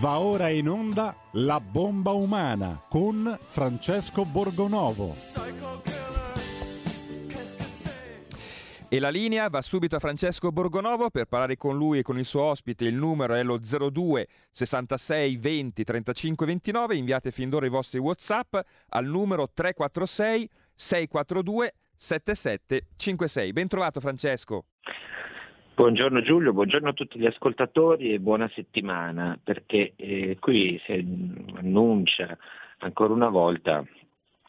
Va ora in onda La bomba umana con Francesco Borgonovo. E la linea va subito a Francesco Borgonovo per parlare con lui e con il suo ospite. Il numero è lo 02 66 20 35 29. Inviate fin d'ora i vostri WhatsApp al numero 346 642 7756. Ben trovato Francesco. Buongiorno Giulio, buongiorno a tutti gli ascoltatori e buona settimana, perché qui si annuncia ancora una volta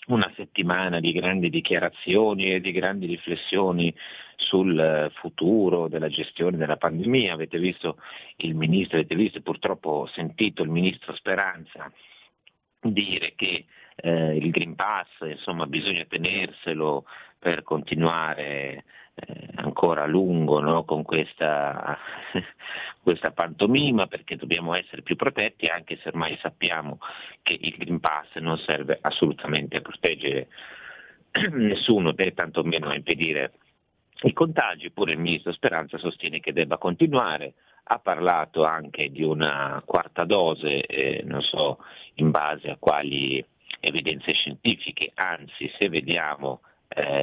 una settimana di grandi dichiarazioni e di grandi riflessioni sul futuro della gestione della pandemia. Avete visto il ministro, purtroppo sentito il ministro Speranza dire che il Green Pass, insomma, bisogna tenerselo per continuare ancora a lungo, no? Con questa pantomima, perché dobbiamo essere più protetti, anche se ormai sappiamo che il Green Pass non serve assolutamente a proteggere nessuno e tantomeno a impedire i contagi. Pure il ministro Speranza sostiene che debba continuare. Ha parlato anche di una quarta dose, non so in base a quali evidenze scientifiche, anzi se vediamo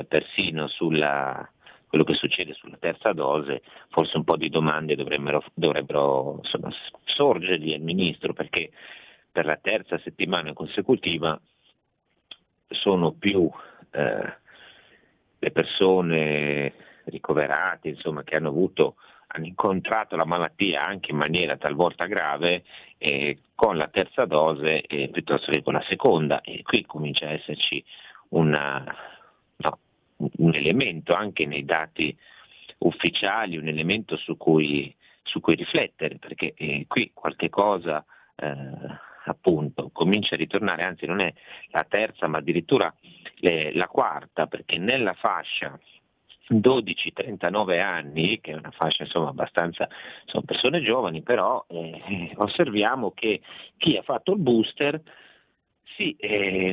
persino sulla quello che succede sulla terza dose, forse un po' di domande dovrebbero insomma, sorgergli al ministro, perché per la terza settimana consecutiva sono più le persone ricoverate, insomma, che hanno incontrato la malattia anche in maniera talvolta grave con la terza dose piuttosto che con la seconda, e qui comincia a esserci un elemento anche nei dati ufficiali, un elemento su cui riflettere, perché qui qualche cosa appunto comincia a ritornare, anzi non è la terza ma addirittura la quarta, perché nella fascia 12-39 anni, che è una fascia insomma abbastanza, sono persone giovani, però osserviamo che chi ha fatto il booster si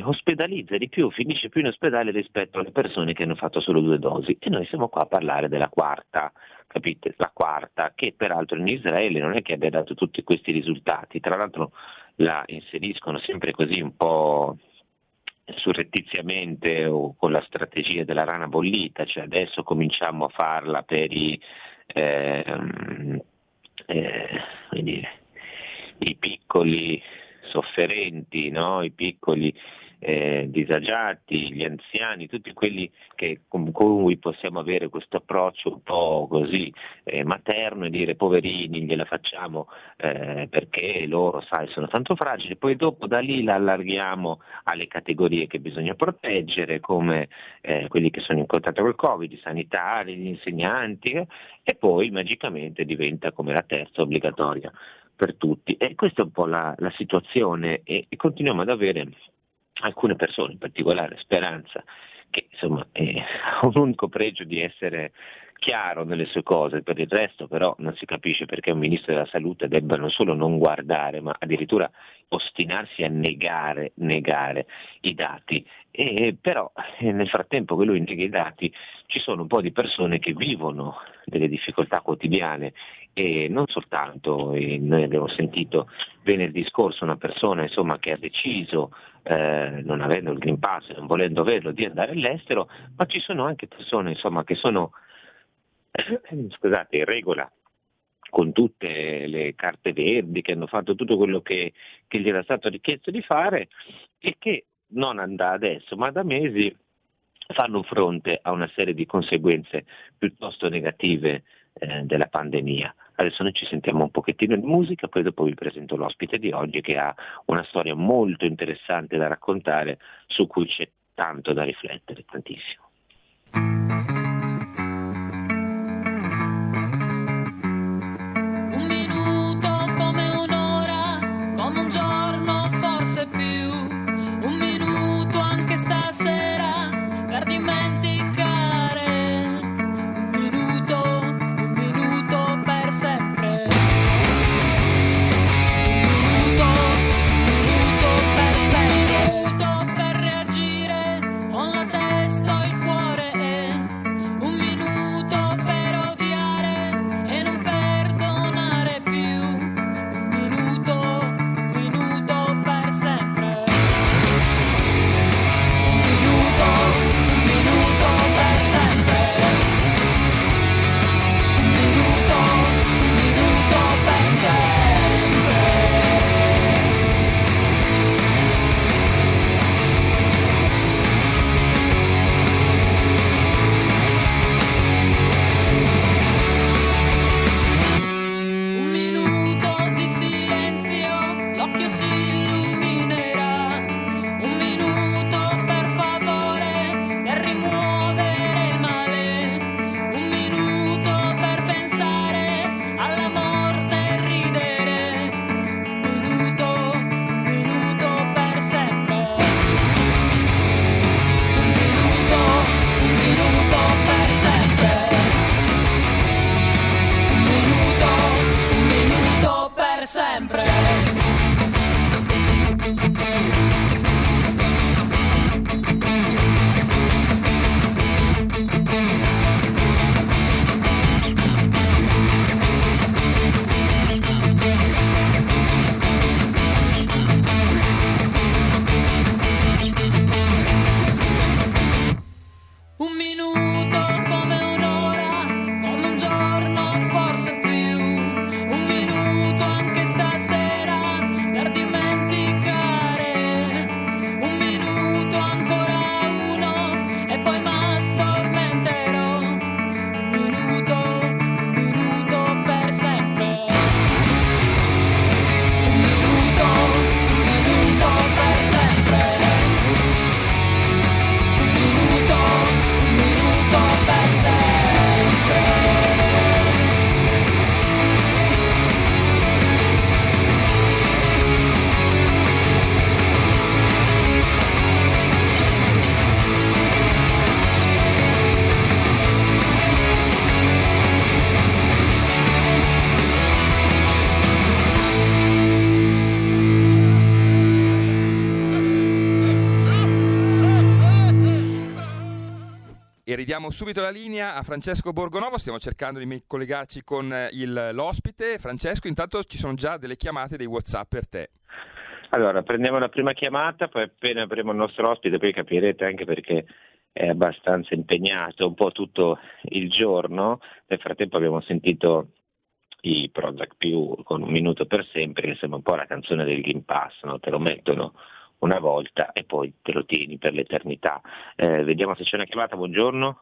ospedalizza di più, finisce più in ospedale rispetto alle persone che hanno fatto solo due dosi, e noi siamo qua a parlare della quarta, capite? La quarta, che peraltro in Israele non è che abbia dato tutti questi risultati, tra l'altro la inseriscono sempre così un po' surrettiziamente o con la strategia della rana bollita, cioè adesso cominciamo a farla per i piccoli sofferenti, no? I piccoli disagiati, gli anziani, tutti quelli che con cui possiamo avere questo approccio un po' così materno e dire poverini, gliela facciamo perché loro, sai, sono tanto fragili, poi dopo da lì la allarghiamo alle categorie che bisogna proteggere, come quelli che sono in contatto col Covid, i sanitari, gli insegnanti, e poi magicamente diventa come la terza obbligatoria per tutti, e questa è un po' la situazione, e continuiamo ad avere alcune persone, in particolare Speranza, che insomma ha un unico pregio di essere chiaro nelle sue cose, per il resto però non si capisce perché un ministro della salute debba non solo non guardare, ma addirittura ostinarsi a negare i dati, e però nel frattempo che lui nega i dati ci sono un po' di persone che vivono delle difficoltà quotidiane, e non soltanto, e noi abbiamo sentito venerdì scorso una persona insomma che ha deciso, non avendo il Green Pass, non volendo averlo, di andare all'estero, ma ci sono anche persone insomma che sono in regola con tutte le carte verdi, che hanno fatto tutto quello che gli era stato richiesto di fare, e che non da adesso ma da mesi fanno fronte a una serie di conseguenze piuttosto negative della pandemia. Adesso noi ci sentiamo un pochettino di musica, poi dopo vi presento l'ospite di oggi che ha una storia molto interessante da raccontare, su cui c'è tanto da riflettere, tantissimo. Stasera per dimenticare un minuto per sempre, un minuto per reagire con la testa. sempre. Un minuto come un'ora, come un giorno, forse più. Un minuto anche stasera per dimenticare. Un minuto ancora uno e poi m'addormenterò. Un minuto per sempre. Un minuto per sempre. E ridiamo subito la linea a Francesco Borgonovo, stiamo cercando di collegarci con l'ospite. Francesco, intanto ci sono già delle chiamate dei WhatsApp per te. Allora, prendiamo la prima chiamata, poi appena avremo il nostro ospite, poi capirete anche perché è abbastanza impegnato un po' tutto il giorno. Nel frattempo abbiamo sentito i Prozac più con Un minuto per sempre, che sembra un po' la canzone del Green Pass, no? Te lo mettono una volta e poi te lo tieni per l'eternità. Vediamo se c'è una chiamata. Buongiorno.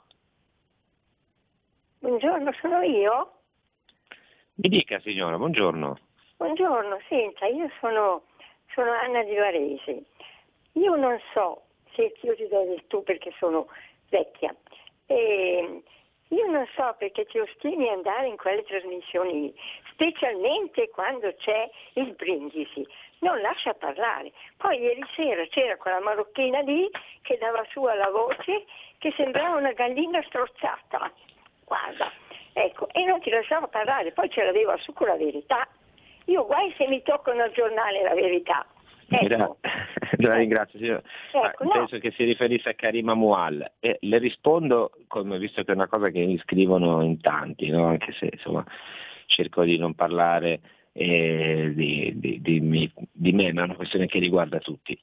Buongiorno, sono io? Mi dica, signora, buongiorno. Buongiorno, senta, io sono Anna di Varese. Io non so se io ti do del tu perché sono vecchia. Io non so perché ti ostini a andare in quelle trasmissioni, specialmente quando c'è il Brindisi. Non lascia parlare. Poi ieri sera c'era quella marocchina lì che dava su alla voce, che sembrava una gallina strozzata. Guarda, ecco, e non ti lasciava parlare. Poi ce l'aveva su con La Verità. Io guai se mi toccano al giornale La Verità. Ecco. La ringrazio, signora. Ecco, penso che si riferisse a Karima Moual. Le rispondo, come, visto che è una cosa che mi scrivono in tanti, no? Anche se insomma cerco di non parlare di me, ma è una questione che riguarda tutti.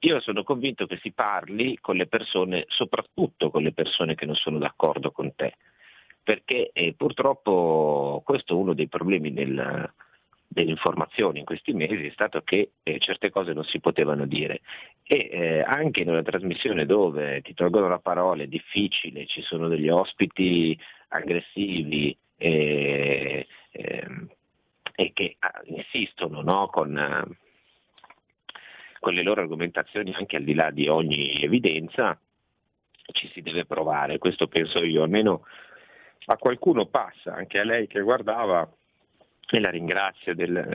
Io sono convinto che si parli con le persone, soprattutto con le persone che non sono d'accordo con te, perché purtroppo questo è uno dei problemi delle informazioni in questi mesi, è stato che certe cose non si potevano dire, e anche in una trasmissione dove ti tolgono la parola è difficile, ci sono degli ospiti aggressivi e che insistono, no? Con le loro argomentazioni anche al di là di ogni evidenza, ci si deve provare, questo penso io, almeno a qualcuno passa, anche a lei che guardava, e la ringrazio del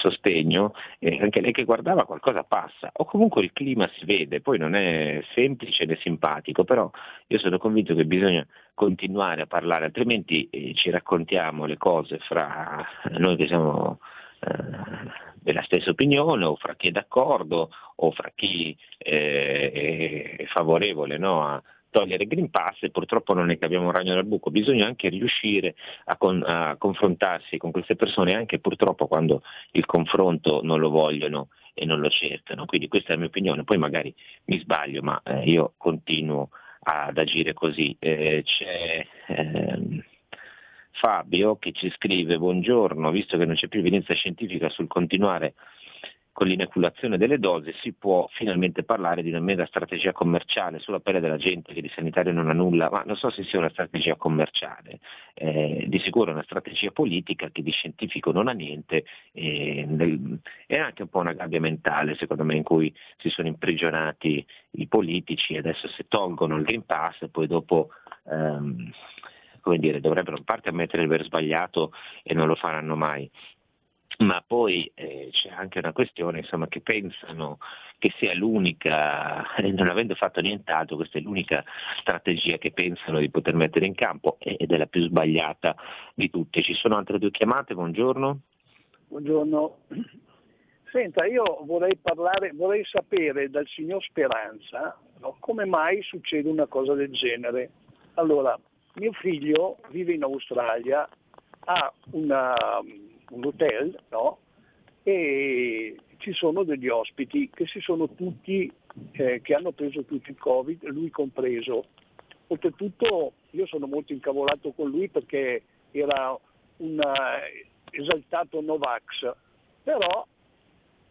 sostegno, anche lei che guardava qualcosa passa, o comunque il clima si vede, poi non è semplice né simpatico, però io sono convinto che bisogna continuare a parlare, altrimenti ci raccontiamo le cose fra noi che siamo della stessa opinione, o fra chi è d'accordo, o fra chi è favorevole, no, a togliere Green Pass, e purtroppo non ne capiamo un ragno dal buco. Bisogna anche riuscire a confrontarsi con queste persone, anche purtroppo quando il confronto non lo vogliono e non lo cercano, quindi questa è la mia opinione, poi magari mi sbaglio, ma io continuo ad agire così. C'è Fabio che ci scrive: buongiorno, visto che non c'è più evidenza scientifica sul continuare con l'inoculazione delle dosi, si può finalmente parlare di una mera strategia commerciale sulla pelle della gente che di sanitario non ha nulla, ma non so se sia una strategia commerciale, di sicuro è una strategia politica che di scientifico non ha niente, è anche un po' una gabbia mentale secondo me in cui si sono imprigionati i politici. Adesso se tolgono il Green Pass e poi dopo come dire, dovrebbero in parte ammettere di aver sbagliato e non lo faranno mai. Ma poi c'è anche una questione, insomma, che pensano che sia l'unica, non avendo fatto nient'altro, questa è l'unica strategia che pensano di poter mettere in campo, ed è la più sbagliata di tutte. Ci sono altre due chiamate, buongiorno. Buongiorno. Senta, io vorrei sapere dal signor Speranza, no, come mai succede una cosa del genere. Allora, mio figlio vive in Australia, ha un hotel, no? E ci sono degli ospiti che si sono tutti, che hanno preso tutti il Covid, lui compreso. Oltretutto io sono molto incavolato con lui perché era un esaltato Novax, però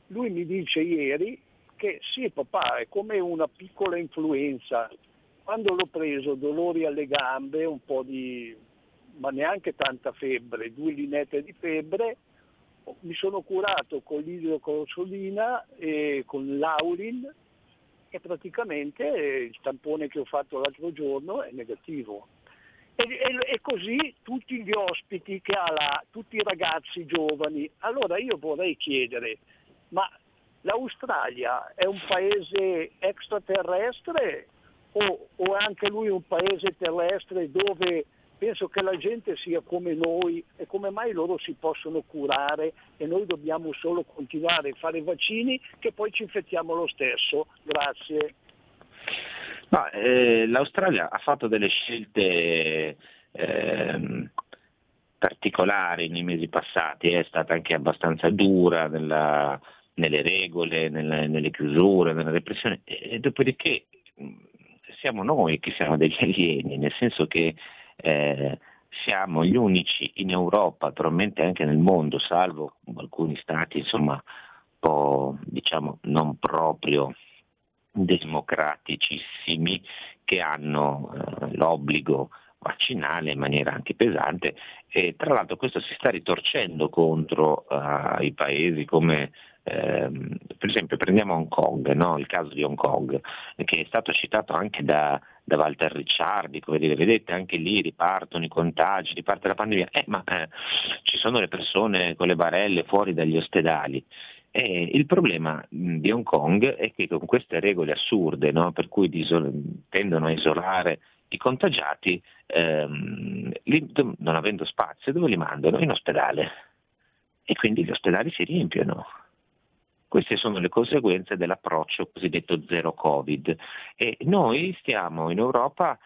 lui mi dice ieri che sì papà, è come una piccola influenza, quando l'ho preso dolori alle gambe, un po' di, ma neanche tanta febbre, 2 linette di febbre, mi sono curato con l'idrocorsolina e con l'aurin e praticamente il tampone che ho fatto l'altro giorno è negativo. E così tutti gli ospiti che ha là, tutti i ragazzi giovani. Allora io vorrei chiedere, ma l'Australia è un paese extraterrestre o è anche lui un paese terrestre dove penso che la gente sia come noi, e come mai loro si possono curare e noi dobbiamo solo continuare a fare vaccini che poi ci infettiamo lo stesso? Grazie. No, l'Australia ha fatto delle scelte particolari nei mesi passati, è stata anche abbastanza dura nelle regole, nelle chiusure, nella repressione, e dopodiché siamo noi che siamo degli alieni, nel senso che siamo gli unici in Europa, probabilmente anche nel mondo, salvo alcuni stati insomma un po' diciamo non proprio democraticissimi, che hanno l'obbligo vaccinale in maniera anche pesante, e tra l'altro questo si sta ritorcendo contro i paesi come per esempio prendiamo Hong Kong, no? Il caso di Hong Kong che è stato citato anche da Walter Ricciardi, come dire, vedete anche lì ripartono i contagi, riparte la pandemia, ma ci sono le persone con le barelle fuori dagli ospedali. Il problema di Hong Kong è che con queste regole assurde, no? Per cui tendono a isolare i contagiati, non avendo spazio, dove li mandano? In ospedale, e quindi gli ospedali si riempiono. Queste sono le conseguenze dell'approccio cosiddetto zero Covid, e noi stiamo in Europa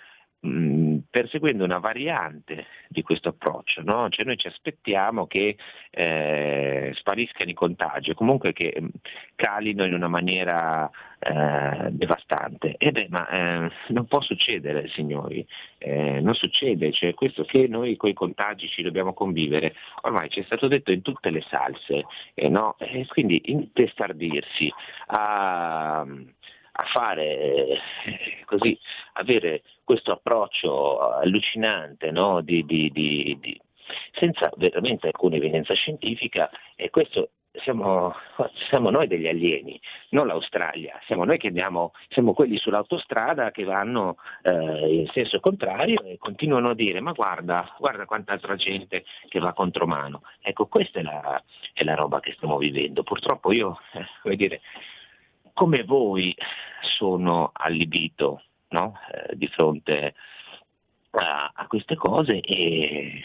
perseguendo una variante di questo approccio, no? Cioè noi ci aspettiamo che spariscano i contagi, comunque che calino in una maniera devastante. Ma non può succedere, signori, non succede, cioè questo che noi coi contagi ci dobbiamo convivere, ormai ci è stato detto in tutte le salse, no? E quindi intestardirsi a fare così, avere questo approccio allucinante, no? Senza veramente alcuna evidenza scientifica, e questo siamo noi degli alieni, non l'Australia, siamo noi che siamo quelli sull'autostrada che vanno in senso contrario e continuano a dire ma guarda quant'altra gente che va contromano. Ecco, questa è la roba che stiamo vivendo. Purtroppo io, come voi, sono allibito, no? Di fronte a queste cose, e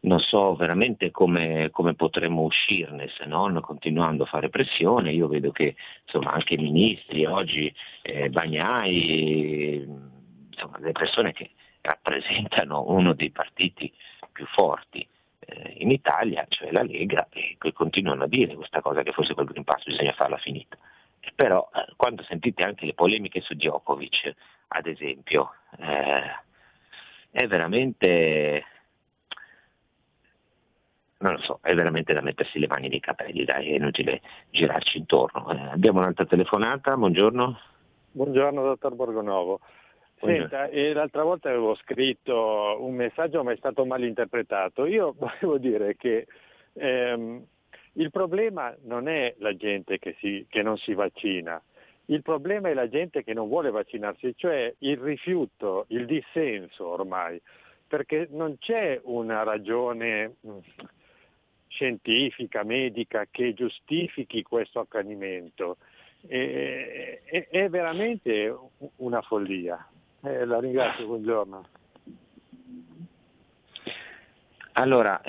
non so veramente come potremo uscirne, se non continuando a fare pressione. Io vedo che insomma anche i ministri oggi, Bagnai, insomma le persone che rappresentano uno dei partiti più forti in Italia, cioè la Lega, e continuano a dire questa cosa che forse col Green Pass bisogna farla finita. Però quando sentite anche le polemiche su Djokovic, ad esempio, è veramente, non lo so, è veramente da mettersi le mani nei capelli, dai, è inutile girarci intorno. Abbiamo un'altra telefonata, buongiorno. Buongiorno dottor Borgonovo. Senta, l'altra volta avevo scritto un messaggio ma è stato mal interpretato. Io volevo dire che il problema non è la gente che non si vaccina, il problema è la gente che non vuole vaccinarsi, cioè il rifiuto, il dissenso ormai, perché non c'è una ragione scientifica, medica, che giustifichi questo accanimento. È veramente una follia. La ringrazio, buongiorno. Allora,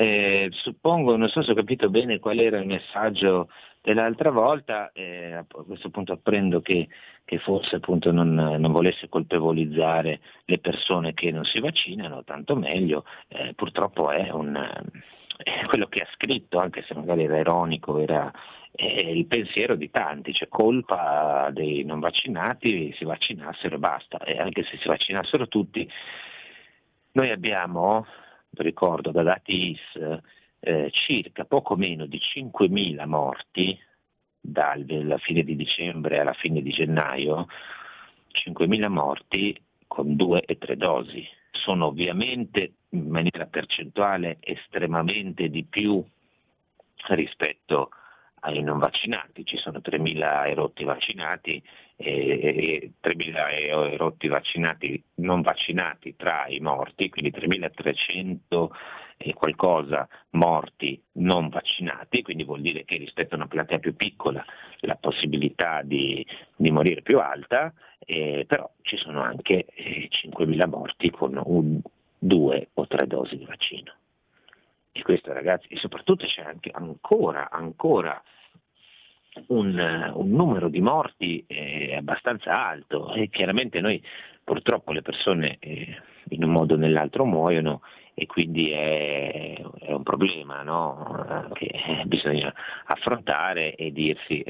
suppongo, non so se ho capito bene qual era il messaggio dell'altra volta, a questo punto apprendo che forse appunto non volesse colpevolizzare le persone che non si vaccinano, tanto meglio, purtroppo è quello che ha scritto, anche se magari era ironico, era il pensiero di tanti, cioè colpa dei non vaccinati, si vaccinassero e basta, e anche se si vaccinassero tutti, noi abbiamo... ricordo da dati IS circa poco meno di 5.000 morti dalla fine di dicembre alla fine di gennaio, 5.000 morti con 2 e 3 dosi. Sono ovviamente in maniera percentuale estremamente di più rispetto ai non vaccinati, ci sono 3.000 e rotti vaccinati e 3.000 e rotti vaccinati non vaccinati tra i morti, quindi 3.300 e qualcosa morti non vaccinati, quindi vuol dire che rispetto a una platea più piccola la possibilità di morire è più alta, però ci sono anche 5.000 morti con 2 o 3 dosi di vaccino. E questo, ragazzi, e soprattutto c'è anche ancora un numero di morti abbastanza alto, e chiaramente noi purtroppo le persone in un modo o nell'altro muoiono, e quindi è un problema, no? Che bisogna affrontare e dirsi,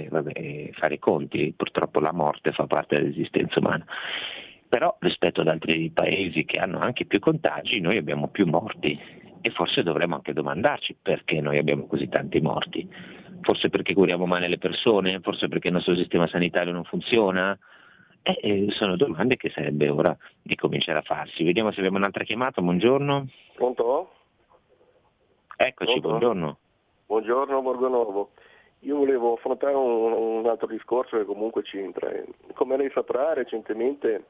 fare i conti, purtroppo la morte fa parte dell'esistenza umana. Però rispetto ad altri paesi che hanno anche più contagi, noi abbiamo più morti. E forse dovremmo anche domandarci perché noi abbiamo così tanti morti, forse perché curiamo male le persone, forse perché il nostro sistema sanitario non funziona, sono domande che sarebbe ora di cominciare a farsi. Vediamo se abbiamo un'altra chiamata. Buongiorno. Pronto? Eccoci. Pronto? Buongiorno. Buongiorno Borgonovo, io volevo affrontare un altro discorso che comunque c'entra. Come lei saprà, recentemente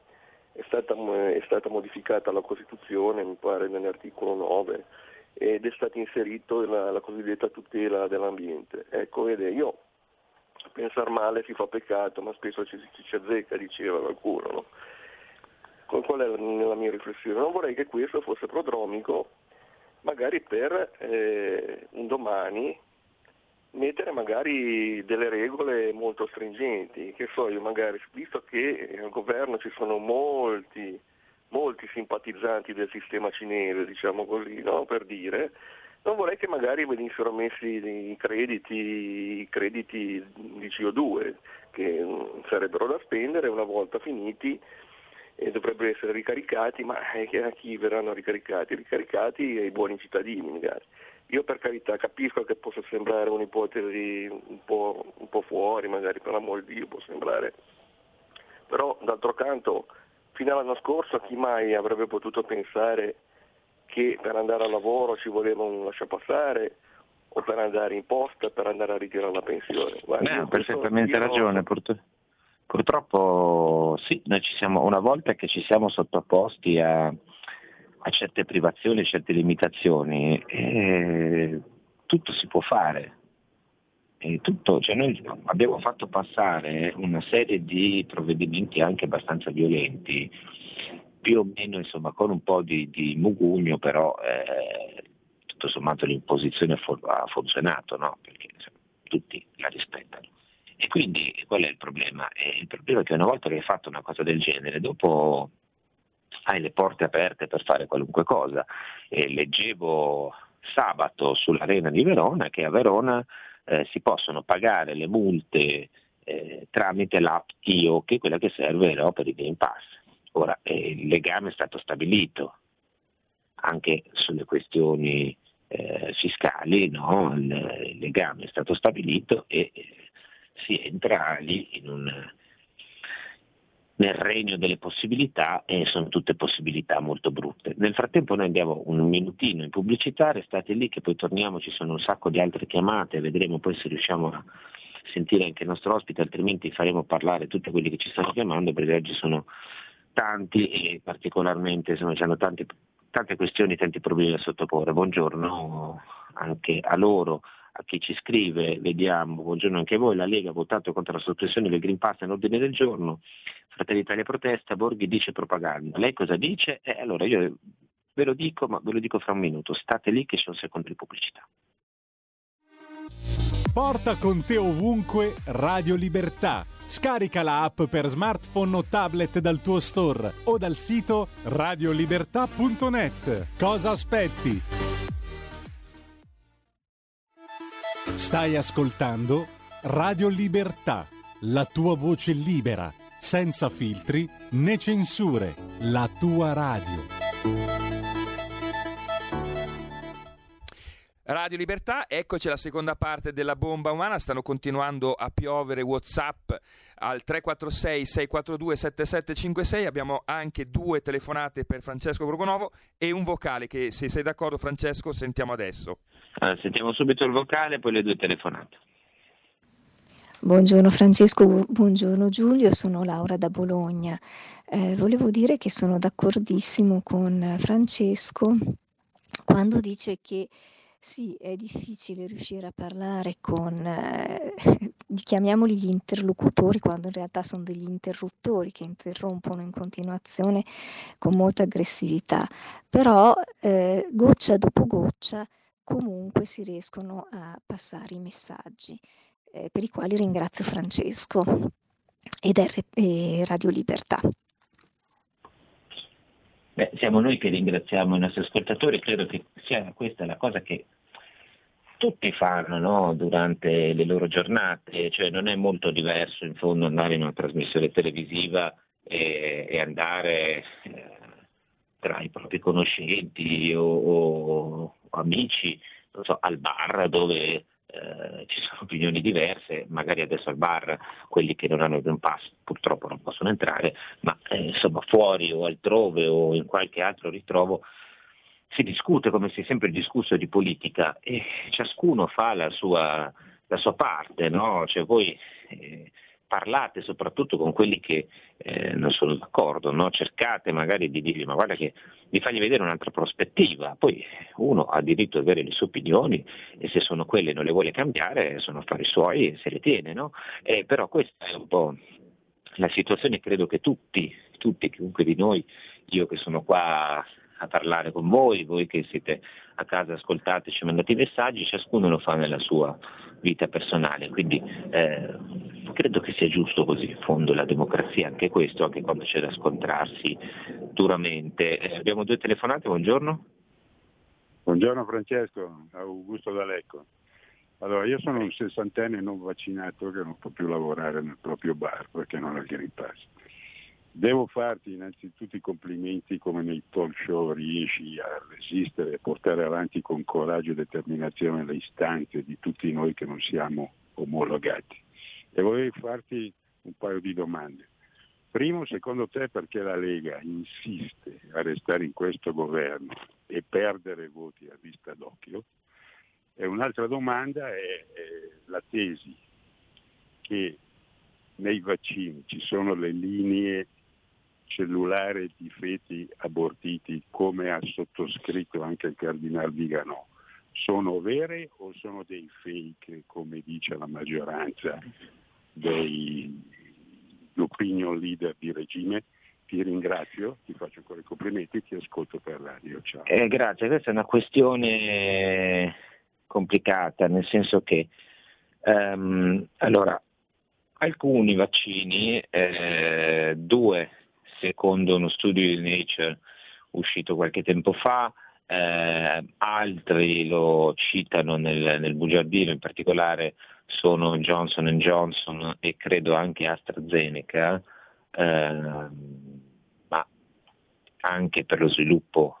è stata modificata la Costituzione, mi pare nell'articolo 9, ed è stata inserita la cosiddetta tutela dell'ambiente. Ecco, vede, io pensar male si fa peccato, ma spesso ci azzecca, diceva qualcuno, no? Qual è la mia riflessione? Non vorrei che questo fosse prodromico, magari per un domani mettere magari delle regole molto stringenti, che so io, magari, visto che al governo ci sono molti simpatizzanti del sistema cinese, diciamo così, no? Per dire, non vorrei che magari venissero messi i crediti di CO2 che sarebbero da spendere, una volta finiti e dovrebbero essere ricaricati, ma a chi verranno ricaricati? Ricaricati ai buoni cittadini, magari. Io, per carità, capisco che possa sembrare un'ipotesi un po' fuori, magari, per l'amor di Dio può sembrare, però d'altro canto fino all'anno scorso chi mai avrebbe potuto pensare che per andare al lavoro ci voleva un lasciapassare, o per andare in posta, per andare a ritirare la pensione? Ha perfettamente ragione. Purtroppo sì, noi ci siamo, una volta che ci siamo sottoposti a certe privazioni, a certe limitazioni, tutto si può fare. Cioè noi abbiamo fatto passare una serie di provvedimenti anche abbastanza violenti, più o meno, insomma, con un po' di mugugno, però tutto sommato l'imposizione ha funzionato, no? Perché tutti la rispettano. E quindi qual è il problema? Il problema è che una volta che hai fatto una cosa del genere, dopo hai le porte aperte per fare qualunque cosa. E leggevo sabato sull'Arena di Verona che a Verona si possono pagare le multe tramite l'app IO, che è quella che serve, no, per i Green Pass. Ora, il legame è stato stabilito anche sulle questioni fiscali, no? Il legame è stato stabilito e si entra lì nel regno delle possibilità, e sono tutte possibilità molto brutte. Nel frattempo noi andiamo un minutino in pubblicità, restate lì che poi torniamo, ci sono un sacco di altre chiamate, vedremo poi se riusciamo a sentire anche il nostro ospite, altrimenti faremo parlare tutti quelli che ci stanno chiamando, perché oggi sono tanti e particolarmente c'hanno tante questioni, tanti problemi da sottoporre. Buongiorno anche a loro. A chi ci scrive, vediamo, buongiorno anche a voi. La Lega ha votato contro la soppressione del Green Pass nell'ordine del giorno, Fratelli d'Italia protesta, Borghi dice propaganda. Lei cosa dice? Allora io Ve lo dico, ma ve lo dico fra un minuto. State lì che sono secondi di pubblicità. Porta con te ovunque Radio Libertà. Scarica la app per smartphone o tablet dal tuo store o dal sito radiolibertà.net. Cosa aspetti? Stai ascoltando Radio Libertà, la tua voce libera, senza filtri né censure, la tua radio. Radio Libertà, eccoci alla seconda parte della bomba umana. Stanno continuando a piovere WhatsApp al 346 642 7756. Abbiamo anche due telefonate per Francesco Borgonovo e un vocale che, se sei d'accordo Francesco, sentiamo adesso. Allora, sentiamo subito il vocale e poi le due telefonate. Buongiorno Francesco, buongiorno Giulio, sono Laura da Bologna. Volevo dire che sono d'accordissimo con Francesco quando dice che sì, è difficile riuscire a parlare con, chiamiamoli gli interlocutori, quando in realtà sono degli interruttori che interrompono in continuazione con molta aggressività, però goccia dopo goccia comunque si riescono a passare i messaggi, per i quali ringrazio Francesco ed Radio Libertà. Beh, siamo noi che ringraziamo i nostri ascoltatori, credo che sia questa la cosa che tutti fanno, no? Durante le loro giornate, cioè non è molto diverso in fondo andare in una trasmissione televisiva e andare tra i propri conoscenti o amici, non so, al bar dove ci sono opinioni diverse, magari adesso al bar quelli che non hanno il Green Pass purtroppo non possono entrare, ma insomma fuori o altrove o in qualche altro ritrovo si discute come si è sempre discusso di politica e ciascuno fa la sua parte, no? Cioè voi parlate soprattutto con quelli che non sono d'accordo, no? Cercate magari di dirgli, ma guarda che di fargli vedere un'altra prospettiva, poi uno ha diritto ad avere le sue opinioni e se sono quelle non le vuole cambiare sono affari suoi e se le tiene, no? Però questa è un po' la situazione, credo che tutti, chiunque di noi, io che sono qua a parlare con voi, voi che siete a casa ascoltateci, mandate i messaggi, ciascuno lo fa nella sua vita personale, quindi credo che sia giusto così, in fondo la democrazia anche questo, anche quando c'è da scontrarsi duramente. Abbiamo due telefonate, buongiorno. Buongiorno Francesco, Augusto D'Alecco. Allora, io sono un sessantenne non vaccinato che non può più lavorare nel proprio bar perché non ha il Green Pass. Devo farti innanzitutto i complimenti come nei talk show riesci a resistere e portare avanti con coraggio e determinazione le istanze di tutti noi che non siamo omologati. E volevo farti un paio di domande. Primo, secondo te perché la Lega insiste a restare in questo governo e perdere voti a vista d'occhio? E un'altra domanda è la tesi che nei vaccini ci sono le linee cellulare di feti abortiti, come ha sottoscritto anche il Cardinal Viganò, sono vere o sono dei fake, come dice la maggioranza dell'opinion leader di regime? Ti ringrazio, ti faccio ancora i complimenti, ti ascolto per radio. Ciao. Grazie, questa è una questione complicata, nel senso che allora alcuni vaccini, due secondo uno studio di Nature uscito qualche tempo fa, altri lo citano nel bugiardino, in particolare sono Johnson & Johnson e credo anche AstraZeneca, ma anche per lo sviluppo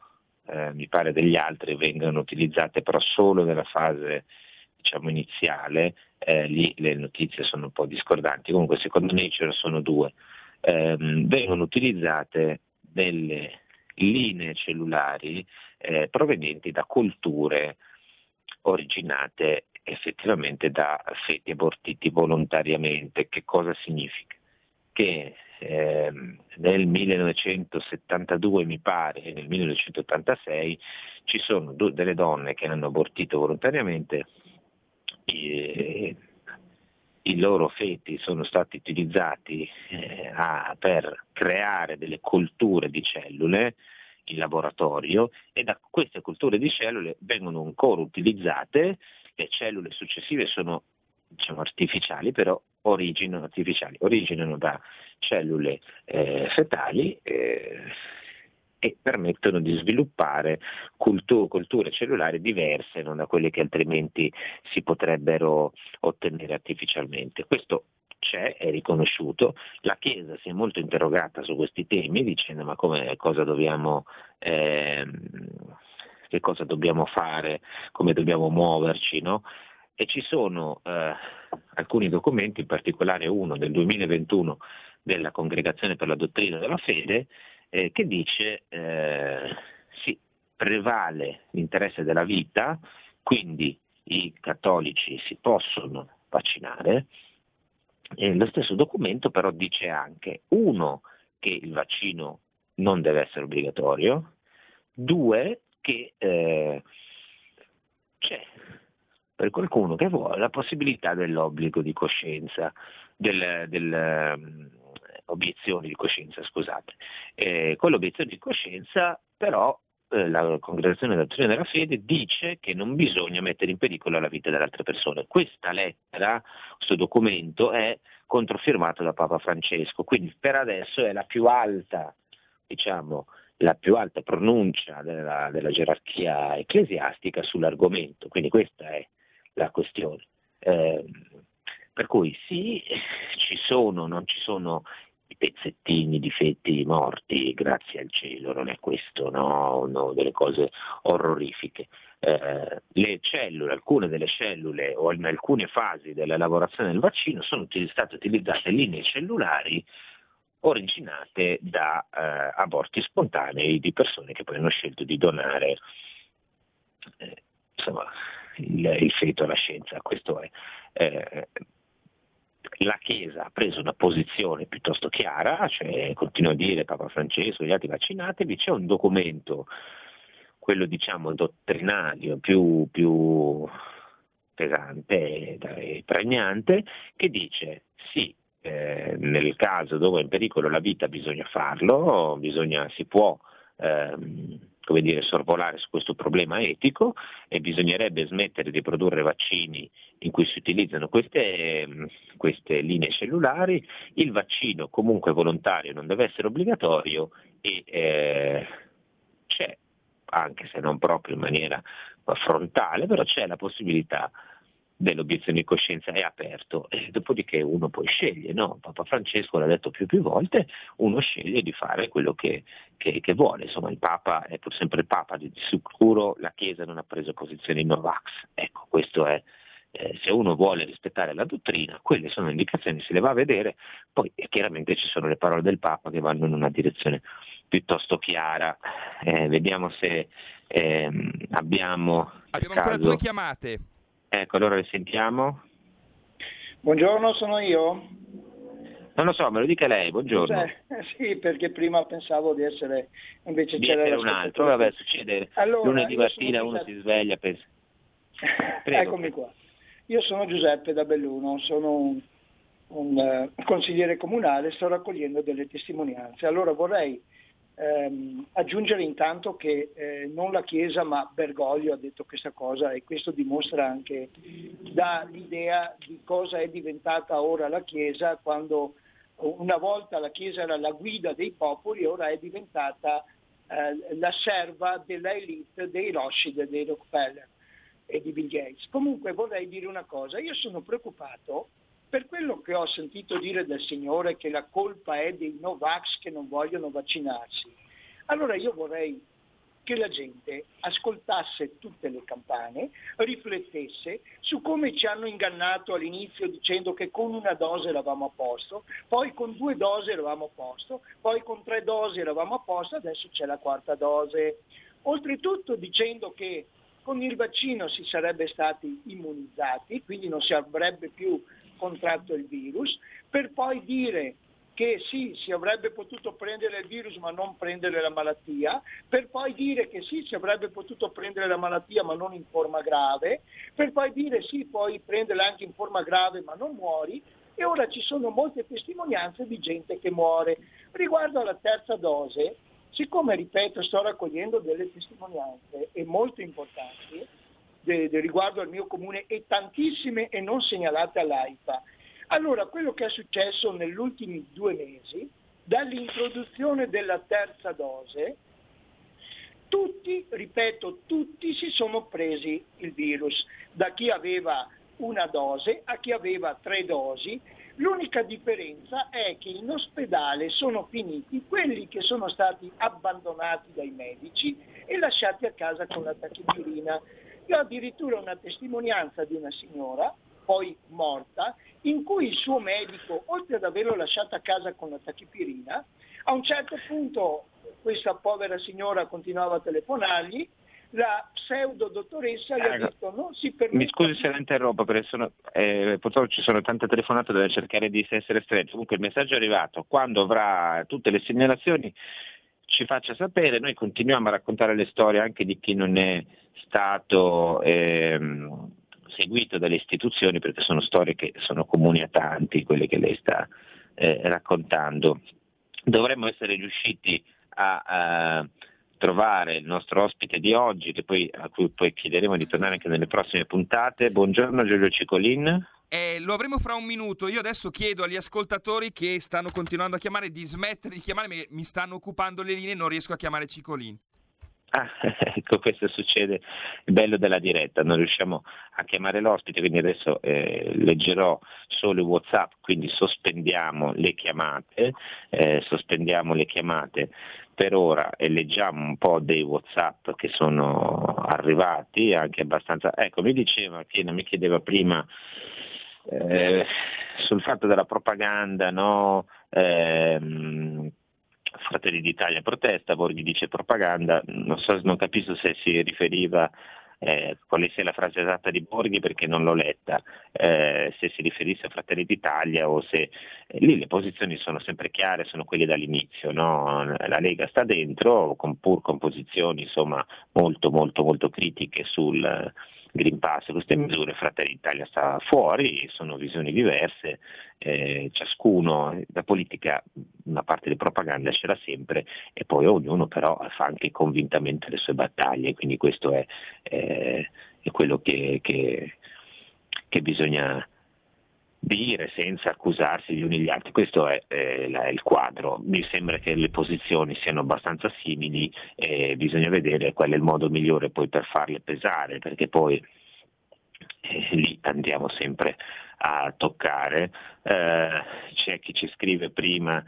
mi pare degli altri vengono utilizzate però solo nella fase diciamo iniziale, lì le notizie sono un po' discordanti, comunque secondo Nature sono due, vengono utilizzate delle linee cellulari provenienti da colture originate effettivamente da feti abortiti volontariamente. Che cosa significa? Che nel 1972 mi pare e nel 1986 ci sono delle donne che hanno abortito volontariamente, i loro feti sono stati utilizzati per creare delle colture di cellule in laboratorio, e da queste culture di cellule vengono ancora utilizzate. Le cellule successive sono, diciamo, artificiali, però originano da cellule fetali e permettono di sviluppare culture cellulari diverse, non da quelle che altrimenti si potrebbero ottenere artificialmente. Questo c'è, è riconosciuto. La Chiesa si è molto interrogata su questi temi, dicendo ma come, che cosa dobbiamo fare, come dobbiamo muoverci, no? E ci sono alcuni documenti, in particolare uno del 2021 della Congregazione per la Dottrina della Fede, che dice sì, prevale l'interesse della vita, quindi i cattolici si possono vaccinare. Lo stesso documento però dice anche, uno, che il vaccino non deve essere obbligatorio, due, che c'è per qualcuno che vuole la possibilità dell'obbligo di coscienza, obiezioni di coscienza, scusate. Con l'obiezione di coscienza però la Congregazione della Dottrina della Fede dice che non bisogna mettere in pericolo la vita delle altre persone. Questa lettera, questo documento è controfirmato da Papa Francesco, quindi per adesso è la più alta pronuncia della gerarchia ecclesiastica sull'argomento, quindi questa è la questione. Per cui sì, non ci sono i pezzettini di feti morti, grazie al cielo, non è questo, no, delle cose orrorifiche. Le cellule, alcune delle cellule o in alcune fasi della lavorazione del vaccino sono state utilizzate linee cellulari originate da aborti spontanei di persone che poi hanno scelto di donare il feto alla scienza. Questo è. La Chiesa ha preso una posizione piuttosto chiara, cioè continua a dire Papa Francesco, gli altri vaccinatevi. C'è un documento, quello diciamo dottrinario più pesante e pregnante, che dice sì, nel caso dove è in pericolo la vita bisogna farlo, si può sorvolare su questo problema etico e bisognerebbe smettere di produrre vaccini in cui si utilizzano queste linee cellulari. Il vaccino comunque volontario, non deve essere obbligatorio, e c'è, anche se non proprio in maniera frontale, però c'è la possibilità dell'obiezione di coscienza, è aperto, e dopodiché uno poi sceglie, no? Papa Francesco l'ha detto più volte, uno sceglie di fare quello che vuole, insomma il Papa è pur sempre il Papa, di sicuro la Chiesa non ha preso posizioni no vax, ecco questo è, se uno vuole rispettare la dottrina, quelle sono le indicazioni, se le va a vedere, poi chiaramente ci sono le parole del Papa che vanno in una direzione piuttosto chiara. Vediamo se abbiamo ancora due chiamate. Ecco, allora le sentiamo. Buongiorno, sono io? Non lo so, me lo dica lei, buongiorno. Sì, perché prima pensavo di essere, invece c'era un altro, vabbè, succede, allora, lunedì mattina uno si sveglia. Prego. Eccomi qua. Io sono Giuseppe da Belluno, sono un consigliere comunale, sto raccogliendo delle testimonianze. Allora vorrei aggiungere intanto che non la Chiesa ma Bergoglio ha detto questa cosa, e questo dimostra anche, dà l'idea di cosa è diventata ora la Chiesa, quando una volta la Chiesa era la guida dei popoli, ora è diventata la serva della elite, dei Rothschild, dei Rockefeller e di Bill Gates. Comunque vorrei dire una cosa, io sono preoccupato per quello che ho sentito dire del Signore, che la colpa è dei Novax che non vogliono vaccinarsi. Allora io vorrei che la gente ascoltasse tutte le campane, riflettesse su come ci hanno ingannato all'inizio dicendo che con una dose eravamo a posto, poi con 2 dosi eravamo a posto, poi con 3 dosi eravamo a posto, adesso c'è la 4ª dose. Oltretutto dicendo che con il vaccino si sarebbe stati immunizzati, quindi non si avrebbe più contratto il virus, per poi dire che sì, si avrebbe potuto prendere il virus ma non prendere la malattia, per poi dire che sì, si avrebbe potuto prendere la malattia ma non in forma grave, per poi dire sì, puoi prenderla anche in forma grave ma non muori, e ora ci sono molte testimonianze di gente che muore. Riguardo alla terza dose, Siccome, ripeto, sto raccogliendo delle testimonianze e molto importanti riguardo al mio comune e tantissime e non segnalate all'AIFA, allora quello che è successo negli ultimi 2 mesi, dall'introduzione della terza dose, tutti si sono presi il virus, da chi aveva una dose a chi aveva 3 dosi. L'unica differenza è che in ospedale sono finiti quelli che sono stati abbandonati dai medici e lasciati a casa con la tachipirina. Io ho addirittura una testimonianza di una signora, poi morta, in cui il suo medico, oltre ad averlo lasciato a casa con la tachipirina, a un certo punto questa povera signora continuava a telefonargli, la pseudo dottoressa gli ha detto non si permette. Mi scusi se la interrompo perché purtroppo ci sono tante telefonate, deve cercare di essere stretto. Comunque il messaggio è arrivato, quando avrà tutte le segnalazioni ci faccia sapere, noi continuiamo a raccontare le storie anche di chi non è stato seguito dalle istituzioni, perché sono storie che sono comuni a tanti, quelle che lei sta raccontando. Dovremmo essere riusciti a trovare il nostro ospite di oggi, a cui poi chiederemo di tornare anche nelle prossime puntate. Buongiorno Giulio Cicolin. Lo avremo fra un minuto. Io adesso chiedo agli ascoltatori che stanno continuando a chiamare di smettere di chiamare, mi stanno occupando le linee, non riesco a chiamare Cicolin. Ah, ecco, questo succede, il bello della diretta, non riusciamo a chiamare l'ospite, quindi adesso leggerò solo i WhatsApp, quindi sospendiamo le chiamate per ora e leggiamo un po' dei WhatsApp che sono arrivati, anche abbastanza. Ecco, mi chiedeva prima sul fatto della propaganda, no? Fratelli d'Italia protesta, Borghi dice propaganda, non capisco se si riferiva, quale sia la frase esatta di Borghi perché non l'ho letta, se si riferisse a Fratelli d'Italia o se lì le posizioni sono sempre chiare, sono quelle dall'inizio, no? La Lega sta dentro con posizioni insomma molto molto molto critiche sul Green Pass e queste misure, Fratelli d'Italia sta fuori, sono visioni diverse, ciascuno, la politica, una parte di propaganda ce l'ha sempre e poi ognuno però fa anche convintamente le sue battaglie, quindi questo è quello che bisogna dire senza accusarsi gli uni gli altri, questo è il quadro. Mi sembra che le posizioni siano abbastanza simili e bisogna vedere qual è il modo migliore poi per farle pesare, perché poi lì andiamo sempre a toccare. C'è chi ci scrive prima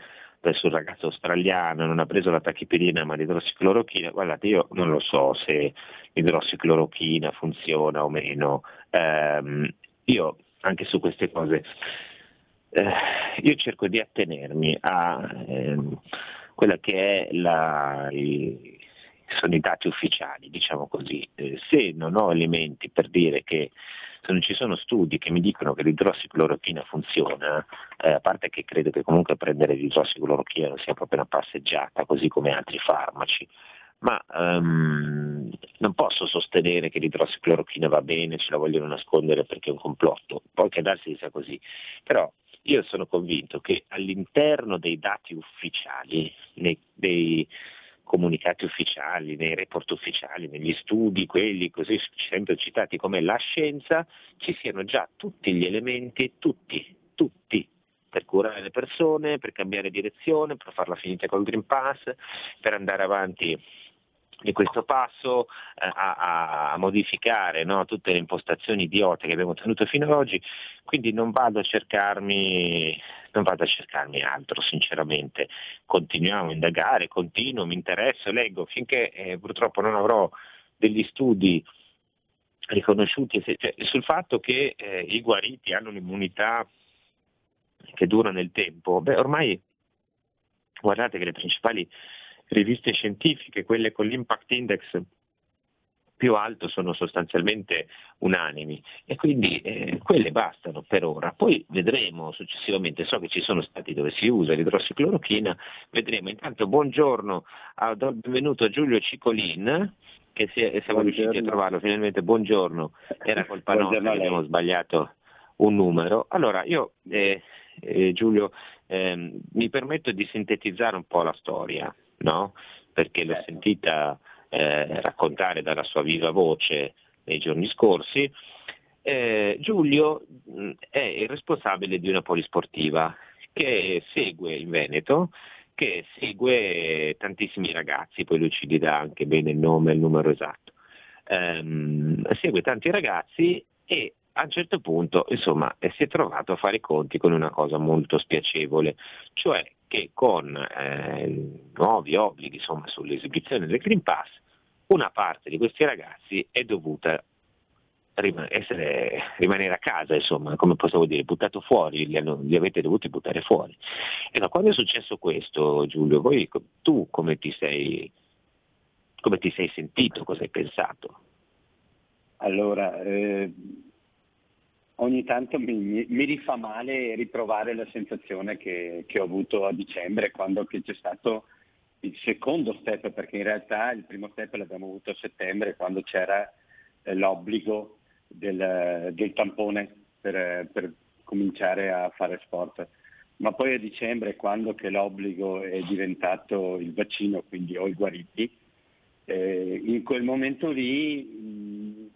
sul ragazzo australiano, non ha preso la tachipirina ma l'idrossiclorochina. Guardate, io non lo so se l'idrossiclorochina funziona o meno, io anche su queste cose io cerco di attenermi a quella che è sono i dati ufficiali, diciamo così. Se non ho elementi per dire che, se non ci sono studi che mi dicono che l'idrossiclorochina funziona, a parte che credo che comunque prendere l'idrossiclorochina non sia proprio una passeggiata, così come altri farmaci, ma non posso sostenere che l'idrossiclorochina va bene, ce la vogliono nascondere perché è un complotto, poi che darsi che sia così, però io sono convinto che all'interno dei dati ufficiali, dei comunicati ufficiali, nei report ufficiali, negli studi, quelli così sempre citati come la scienza, ci siano già tutti gli elementi, tutti, per curare le persone, per cambiare direzione, per farla finita col Green Pass, per andare avanti di questo passo a modificare, no, tutte le impostazioni idiote che abbiamo tenuto fino ad oggi, quindi non vado a cercarmi altro, sinceramente. Continuiamo a indagare, continuo, mi interesso, leggo, finché purtroppo non avrò degli studi riconosciuti sul fatto che i guariti hanno un'immunità che dura nel tempo. Beh, ormai guardate che le principali riviste scientifiche, quelle con l'impact index più alto, sono sostanzialmente unanimi e quindi quelle bastano per ora, poi vedremo successivamente. So che ci sono stati dove si usa l'idrossiclorochina, vedremo. Intanto buongiorno, benvenuto a Giulio Cicolin, che siamo riusciti a trovarlo finalmente. Buongiorno, era colpa nostra che abbiamo sbagliato un numero. Allora io Giulio mi permetto di sintetizzare un po' la storia, no? perché l'ho sentita raccontare dalla sua viva voce nei giorni scorsi. Giulio è il responsabile di una polisportiva che segue in Veneto, che segue tantissimi ragazzi, poi lui ci dirà anche bene il nome e il numero esatto, segue tanti ragazzi e a un certo punto insomma si è trovato a fare i conti con una cosa molto spiacevole, cioè che con nuovi obblighi insomma sull'esibizione del Green Pass una parte di questi ragazzi è dovuta rimanere a casa, insomma, come possiamo dire, buttato fuori, li avete dovuti buttare fuori. E da quando è successo questo, Giulio, tu come ti sei sentito, cosa hai pensato? Allora, ogni tanto mi rifà male riprovare la sensazione che ho avuto a dicembre, quando che c'è stato il secondo step, perché in realtà il primo step l'abbiamo avuto a settembre, quando c'era l'obbligo del tampone per cominciare a fare sport, ma poi a dicembre, quando che l'obbligo è diventato il vaccino, quindi o i guariti, in quel momento lì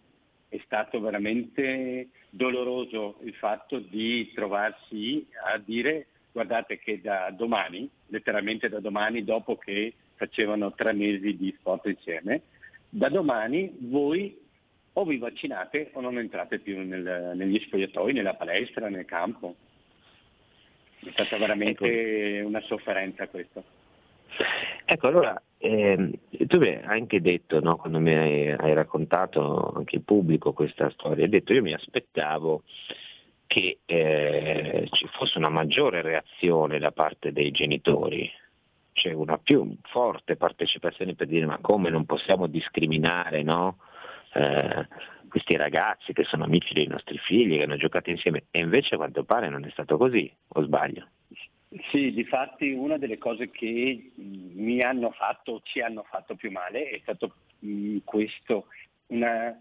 è stato veramente doloroso il fatto di trovarsi a dire: guardate che da domani, letteralmente da domani, dopo che facevano 3 mesi di sport insieme, da domani voi o vi vaccinate o non entrate più negli spogliatoi, nella palestra, nel campo. È stata veramente una sofferenza questo. Ecco, allora, tu mi hai anche detto, no, quando mi hai raccontato anche in pubblico questa storia, hai detto: io mi aspettavo che ci fosse una maggiore reazione da parte dei genitori, cioè una più forte partecipazione per dire: ma come, non possiamo discriminare, no? Questi ragazzi che sono amici dei nostri figli, che hanno giocato insieme. E invece a quanto pare non è stato così, o sbaglio? Sì, difatti una delle cose che ci hanno fatto più male è stato questo, una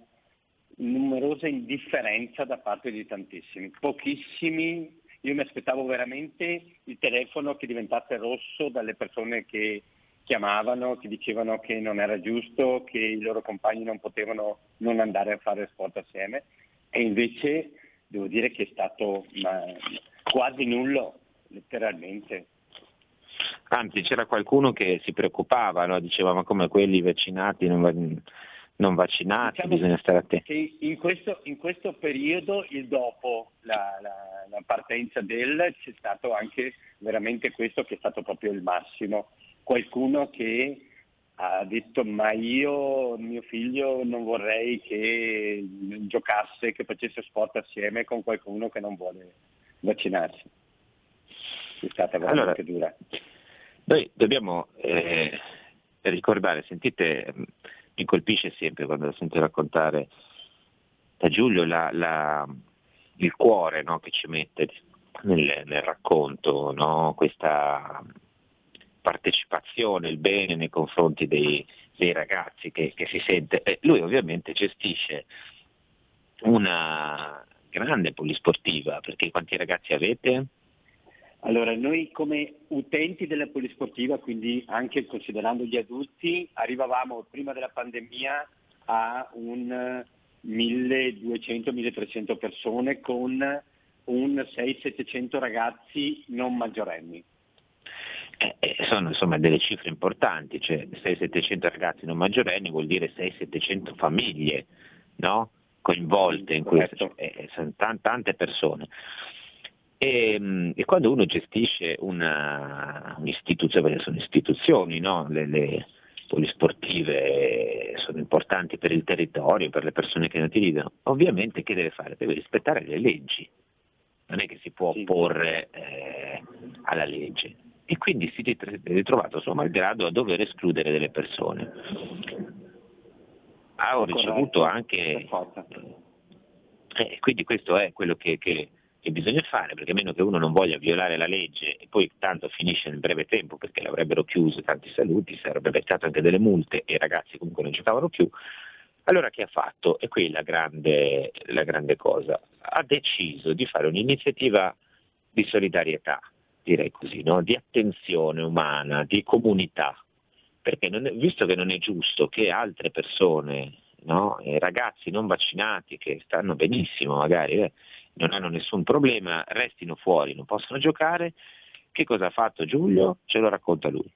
numerosa indifferenza da parte di tantissimi, pochissimi. Io mi aspettavo veramente il telefono che diventasse rosso dalle persone che chiamavano, che dicevano che non era giusto, che i loro compagni non potevano non andare a fare sport assieme, e invece devo dire che è stato quasi nullo, letteralmente. Anzi, c'era qualcuno che si preoccupava, no? Diceva: ma come, quelli vaccinati, non vaccinati, diciamo, bisogna stare attenti. In questo periodo, il dopo la partenza c'è stato anche veramente questo, che è stato proprio il massimo. Qualcuno che ha detto: ma io, mio figlio, non vorrei che giocasse, che facesse sport assieme con qualcuno che non vuole vaccinarsi. È stata veramente dura. Noi dobbiamo ricordare, sentite, mi colpisce sempre quando sento raccontare da Giulio il cuore, no, che ci mette nel racconto, no, questa partecipazione, il bene nei confronti dei ragazzi che si sente. Lui ovviamente gestisce una grande polisportiva, perché quanti ragazzi avete? Allora, noi come utenti della polisportiva, quindi anche considerando gli adulti, arrivavamo prima della pandemia a un 1200-1300 persone, con un 600-700 ragazzi non maggiorenni. Sono insomma delle cifre importanti, cioè 600-700 ragazzi non maggiorenni vuol dire 600-700 famiglie, no? Coinvolte in questo, sono tante persone. E quando uno gestisce un'istituzione, perché sono istituzioni, no? Le polisportive sono importanti per il territorio, per le persone che ne utilizzano, ovviamente che deve fare? Deve rispettare le leggi, non è che si può opporre alla legge. E quindi si è ritrovato, suo malgrado, a dover escludere delle persone. Ha ricevuto anche. Quindi questo è quello che bisogna fare, perché a meno che uno non voglia violare la legge, e poi tanto finisce nel breve tempo, perché l'avrebbero chiuso, tanti saluti, sarebbe beccato anche delle multe e i ragazzi comunque non giocavano più. Allora che ha fatto? E qui la grande cosa. Ha deciso di fare un'iniziativa di solidarietà, direi così, no? Di attenzione umana, di comunità, perché visto che non è giusto che altre persone, no, ragazzi non vaccinati che stanno benissimo, magari non hanno nessun problema, restino fuori, non possono giocare, che cosa ha fatto Giulio? Ce lo racconta lui.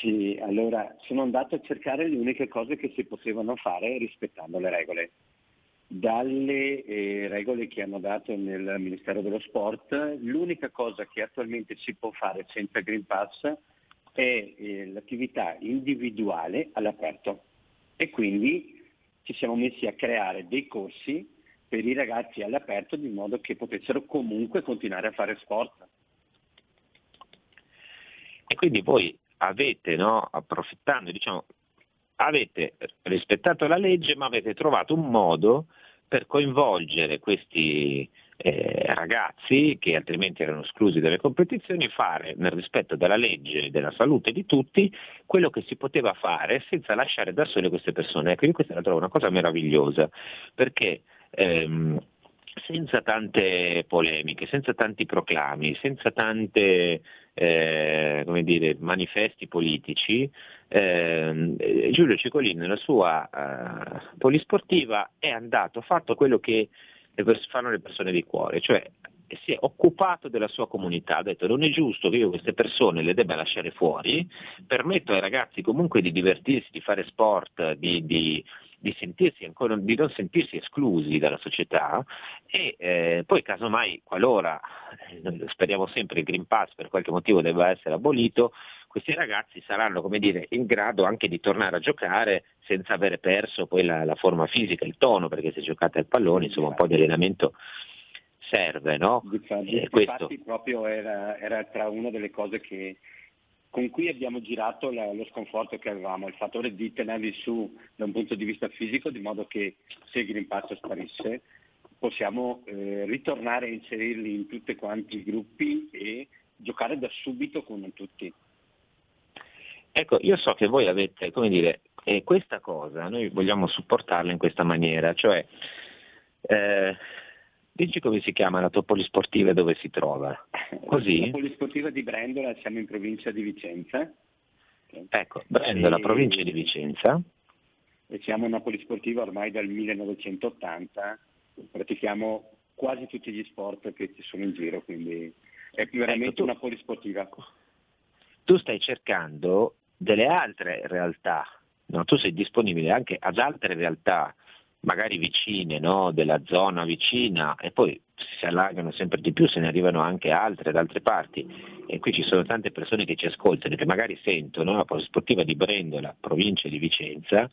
Sì, allora sono andato a cercare le uniche cose che si potevano fare rispettando le regole. Dalle regole che hanno dato nel Ministero dello Sport, l'unica cosa che attualmente si può fare senza Green Pass è l'attività individuale all'aperto, e quindi ci siamo messi a creare dei corsi per i ragazzi all'aperto di modo che potessero comunque continuare a fare sport. E quindi voi avete, no, approfittando, diciamo, avete rispettato la legge, ma avete trovato un modo per coinvolgere questi ragazzi che altrimenti erano esclusi dalle competizioni, fare nel rispetto della legge e della salute di tutti quello che si poteva fare senza lasciare da sole queste persone. Ecco, io questa la trovo una cosa meravigliosa, perché senza tante polemiche, senza tanti proclami, senza tante manifesti politici, Giulio Cicolin nella sua polisportiva è andato, ha fatto quello che fanno le persone di cuore, cioè si è occupato della sua comunità, ha detto non è giusto che io queste persone le debba lasciare fuori, permetto ai ragazzi comunque di divertirsi, di fare sport, di sentirsi ancora, di non sentirsi esclusi dalla società, e poi casomai, qualora, noi speriamo sempre, il Green Pass per qualche motivo debba essere abolito, questi ragazzi saranno, come dire, in grado anche di tornare a giocare senza avere perso poi la forma fisica, il tono, perché se giocate al pallone, insomma, un po' di allenamento serve, no? Infatti proprio era tra una delle cose che con cui abbiamo girato lo sconforto che avevamo, il fattore di tenerli su da un punto di vista fisico, di modo che se il Green Pass sparisse possiamo ritornare a inserirli in tutti quanti i gruppi e giocare da subito con tutti. Ecco, io so che voi avete, questa cosa, noi vogliamo supportarla in questa maniera, cioè dici come si chiama la tua polisportiva e dove si trova? Così? La Polisportiva di Brendola, siamo in provincia di Vicenza. Ecco, Brendola, provincia di Vicenza. E siamo una polisportiva ormai dal 1980, pratichiamo quasi tutti gli sport che ci sono in giro, quindi è veramente una polisportiva. Tu stai cercando delle altre realtà, no? Tu sei disponibile anche ad altre realtà, magari vicine, no? Della zona vicina, e poi si allargano sempre di più, se ne arrivano anche altre da altre parti, e qui ci sono tante persone che ci ascoltano, che magari sentono la Polisportiva di Brendola, provincia di Vicenza,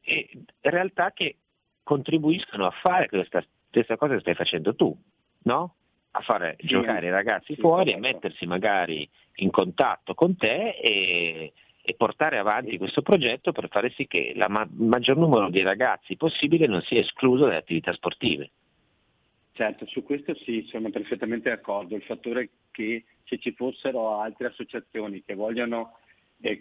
e realtà che contribuiscono a fare questa cosa che stai facendo tu, no? A fare giocare i ragazzi fuori, certo, a mettersi magari in contatto con te e portare avanti questo progetto per fare sì che il maggior numero di ragazzi possibile non sia escluso dalle attività sportive. Certo, su questo sì, sono perfettamente d'accordo. Il fattore che se ci fossero altre associazioni che vogliono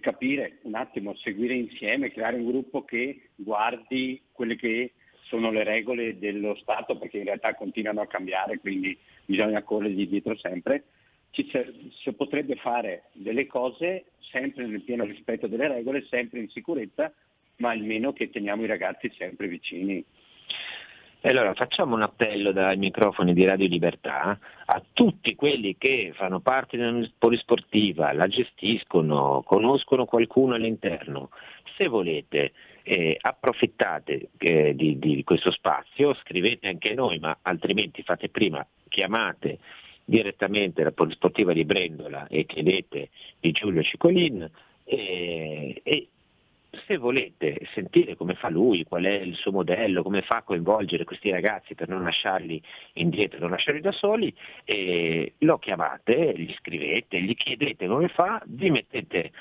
capire un attimo, seguire insieme, creare un gruppo che guardi quelle che sono le regole dello Stato, perché in realtà continuano a cambiare, quindi bisogna corrergli dietro sempre, si potrebbe fare delle cose sempre nel pieno rispetto delle regole, sempre in sicurezza, ma almeno che teniamo i ragazzi sempre vicini. E allora facciamo un appello dai microfoni di Radio Libertà a tutti quelli che fanno parte della polisportiva, la gestiscono, conoscono qualcuno all'interno. Se volete approfittate di questo spazio, scrivete anche noi, ma altrimenti fate prima, chiamate direttamente la Polisportiva di Brendola e chiedete di Giulio Cicolin, e se volete sentire come fa lui, qual è il suo modello, come fa a coinvolgere questi ragazzi per non lasciarli indietro, non lasciarli da soli, lo chiamate, gli scrivete, gli chiedete come fa, vi mettete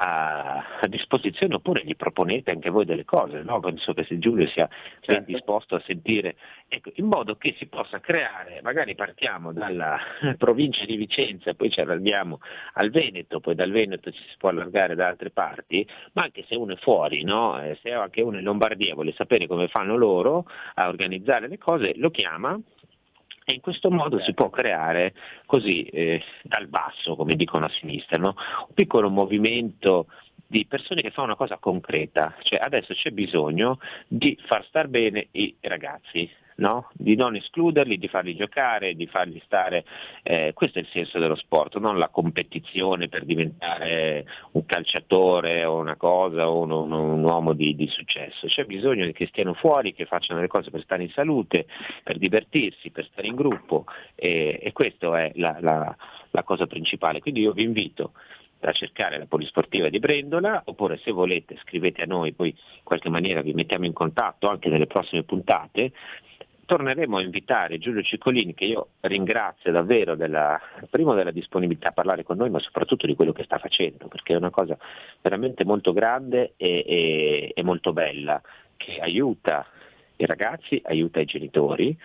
a disposizione, oppure gli proponete anche voi delle cose, no? Penso che se Giulio sia ben disposto a sentire, ecco, in modo che si possa creare, magari partiamo dalla provincia di Vicenza, poi ci allarghiamo al Veneto, poi dal Veneto ci si può allargare da altre parti, ma anche se uno è fuori, no? Se anche uno in Lombardia vuole sapere come fanno loro a organizzare le cose, lo chiama, e in questo modo si può creare così dal basso, come dicono a sinistra, no? Un piccolo movimento di persone che fanno una cosa concreta, cioè adesso c'è bisogno di far star bene i ragazzi, no? Di non escluderli, di farli giocare, di farli stare, questo è il senso dello sport, non la competizione per diventare un calciatore o una cosa o un uomo di successo. C'è bisogno che stiano fuori, che facciano le cose per stare in salute, per divertirsi, per stare in gruppo, e questa è la cosa principale. Quindi io vi invito da cercare la Polisportiva di Brendola, oppure se volete scrivete a noi, poi in qualche maniera vi mettiamo in contatto anche nelle prossime puntate. Torneremo a invitare Giulio Cicolin, che io ringrazio davvero della disponibilità a parlare con noi, ma soprattutto di quello che sta facendo, perché è una cosa veramente molto grande e molto bella, che aiuta i ragazzi, aiuta i genitori,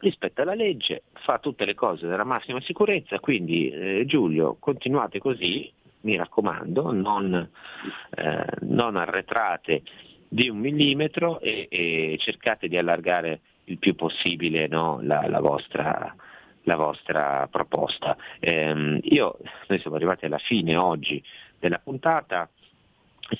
rispetta la legge, fa tutte le cose nella massima sicurezza. Quindi Giulio, continuate così, mi raccomando, non arretrate di 1 millimetro e cercate di allargare il più possibile, no, la vostra proposta. Noi siamo arrivati alla fine oggi della puntata.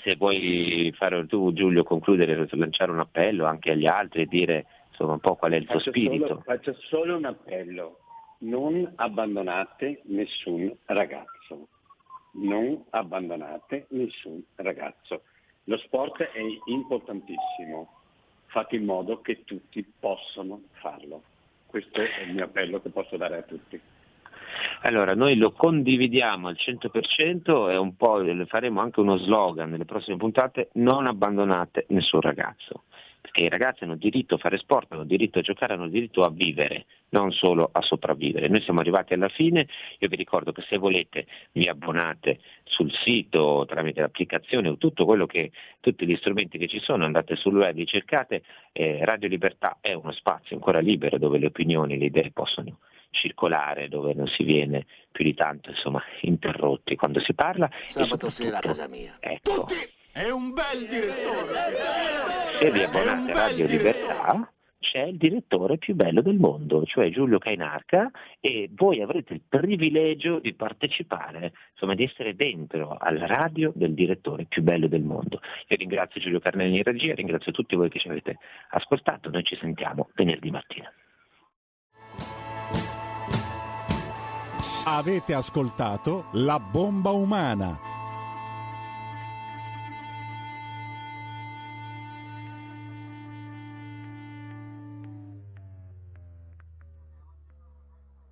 Se vuoi fare tu, Giulio, concludere, lanciare un appello anche agli altri e dire insomma un po' qual è il tuo spirito. Faccio solo un appello: non abbandonate nessun ragazzo, lo sport è importantissimo, fate in modo che tutti possano farlo. Questo è il mio appello che posso dare a tutti. Allora, noi lo condividiamo al 100% e un po' faremo anche uno slogan nelle prossime puntate: non abbandonate nessun ragazzo, perché i ragazzi hanno diritto a fare sport, hanno diritto a giocare, hanno diritto a vivere, non solo a sopravvivere. Noi siamo arrivati alla fine, io vi ricordo che se volete vi abbonate sul sito tramite l'applicazione o tutti gli strumenti che ci sono, andate sul web, vi cercate, Radio Libertà è uno spazio ancora libero dove le opinioni, le idee possono circolare, dove non si viene più di tanto interrotti quando si parla. Sabato sera a casa mia. Ecco. Tutti! È un bel direttore! Se vi abbonate a Radio Libertà c'è il direttore più bello del mondo, cioè Giulio Cainarca, e voi avrete il privilegio di partecipare, di essere dentro alla radio del direttore più bello del mondo. Io ringrazio Giulio Carnelli in regia, ringrazio tutti voi che ci avete ascoltato, noi ci sentiamo venerdì mattina. Avete ascoltato La Bomba Umana.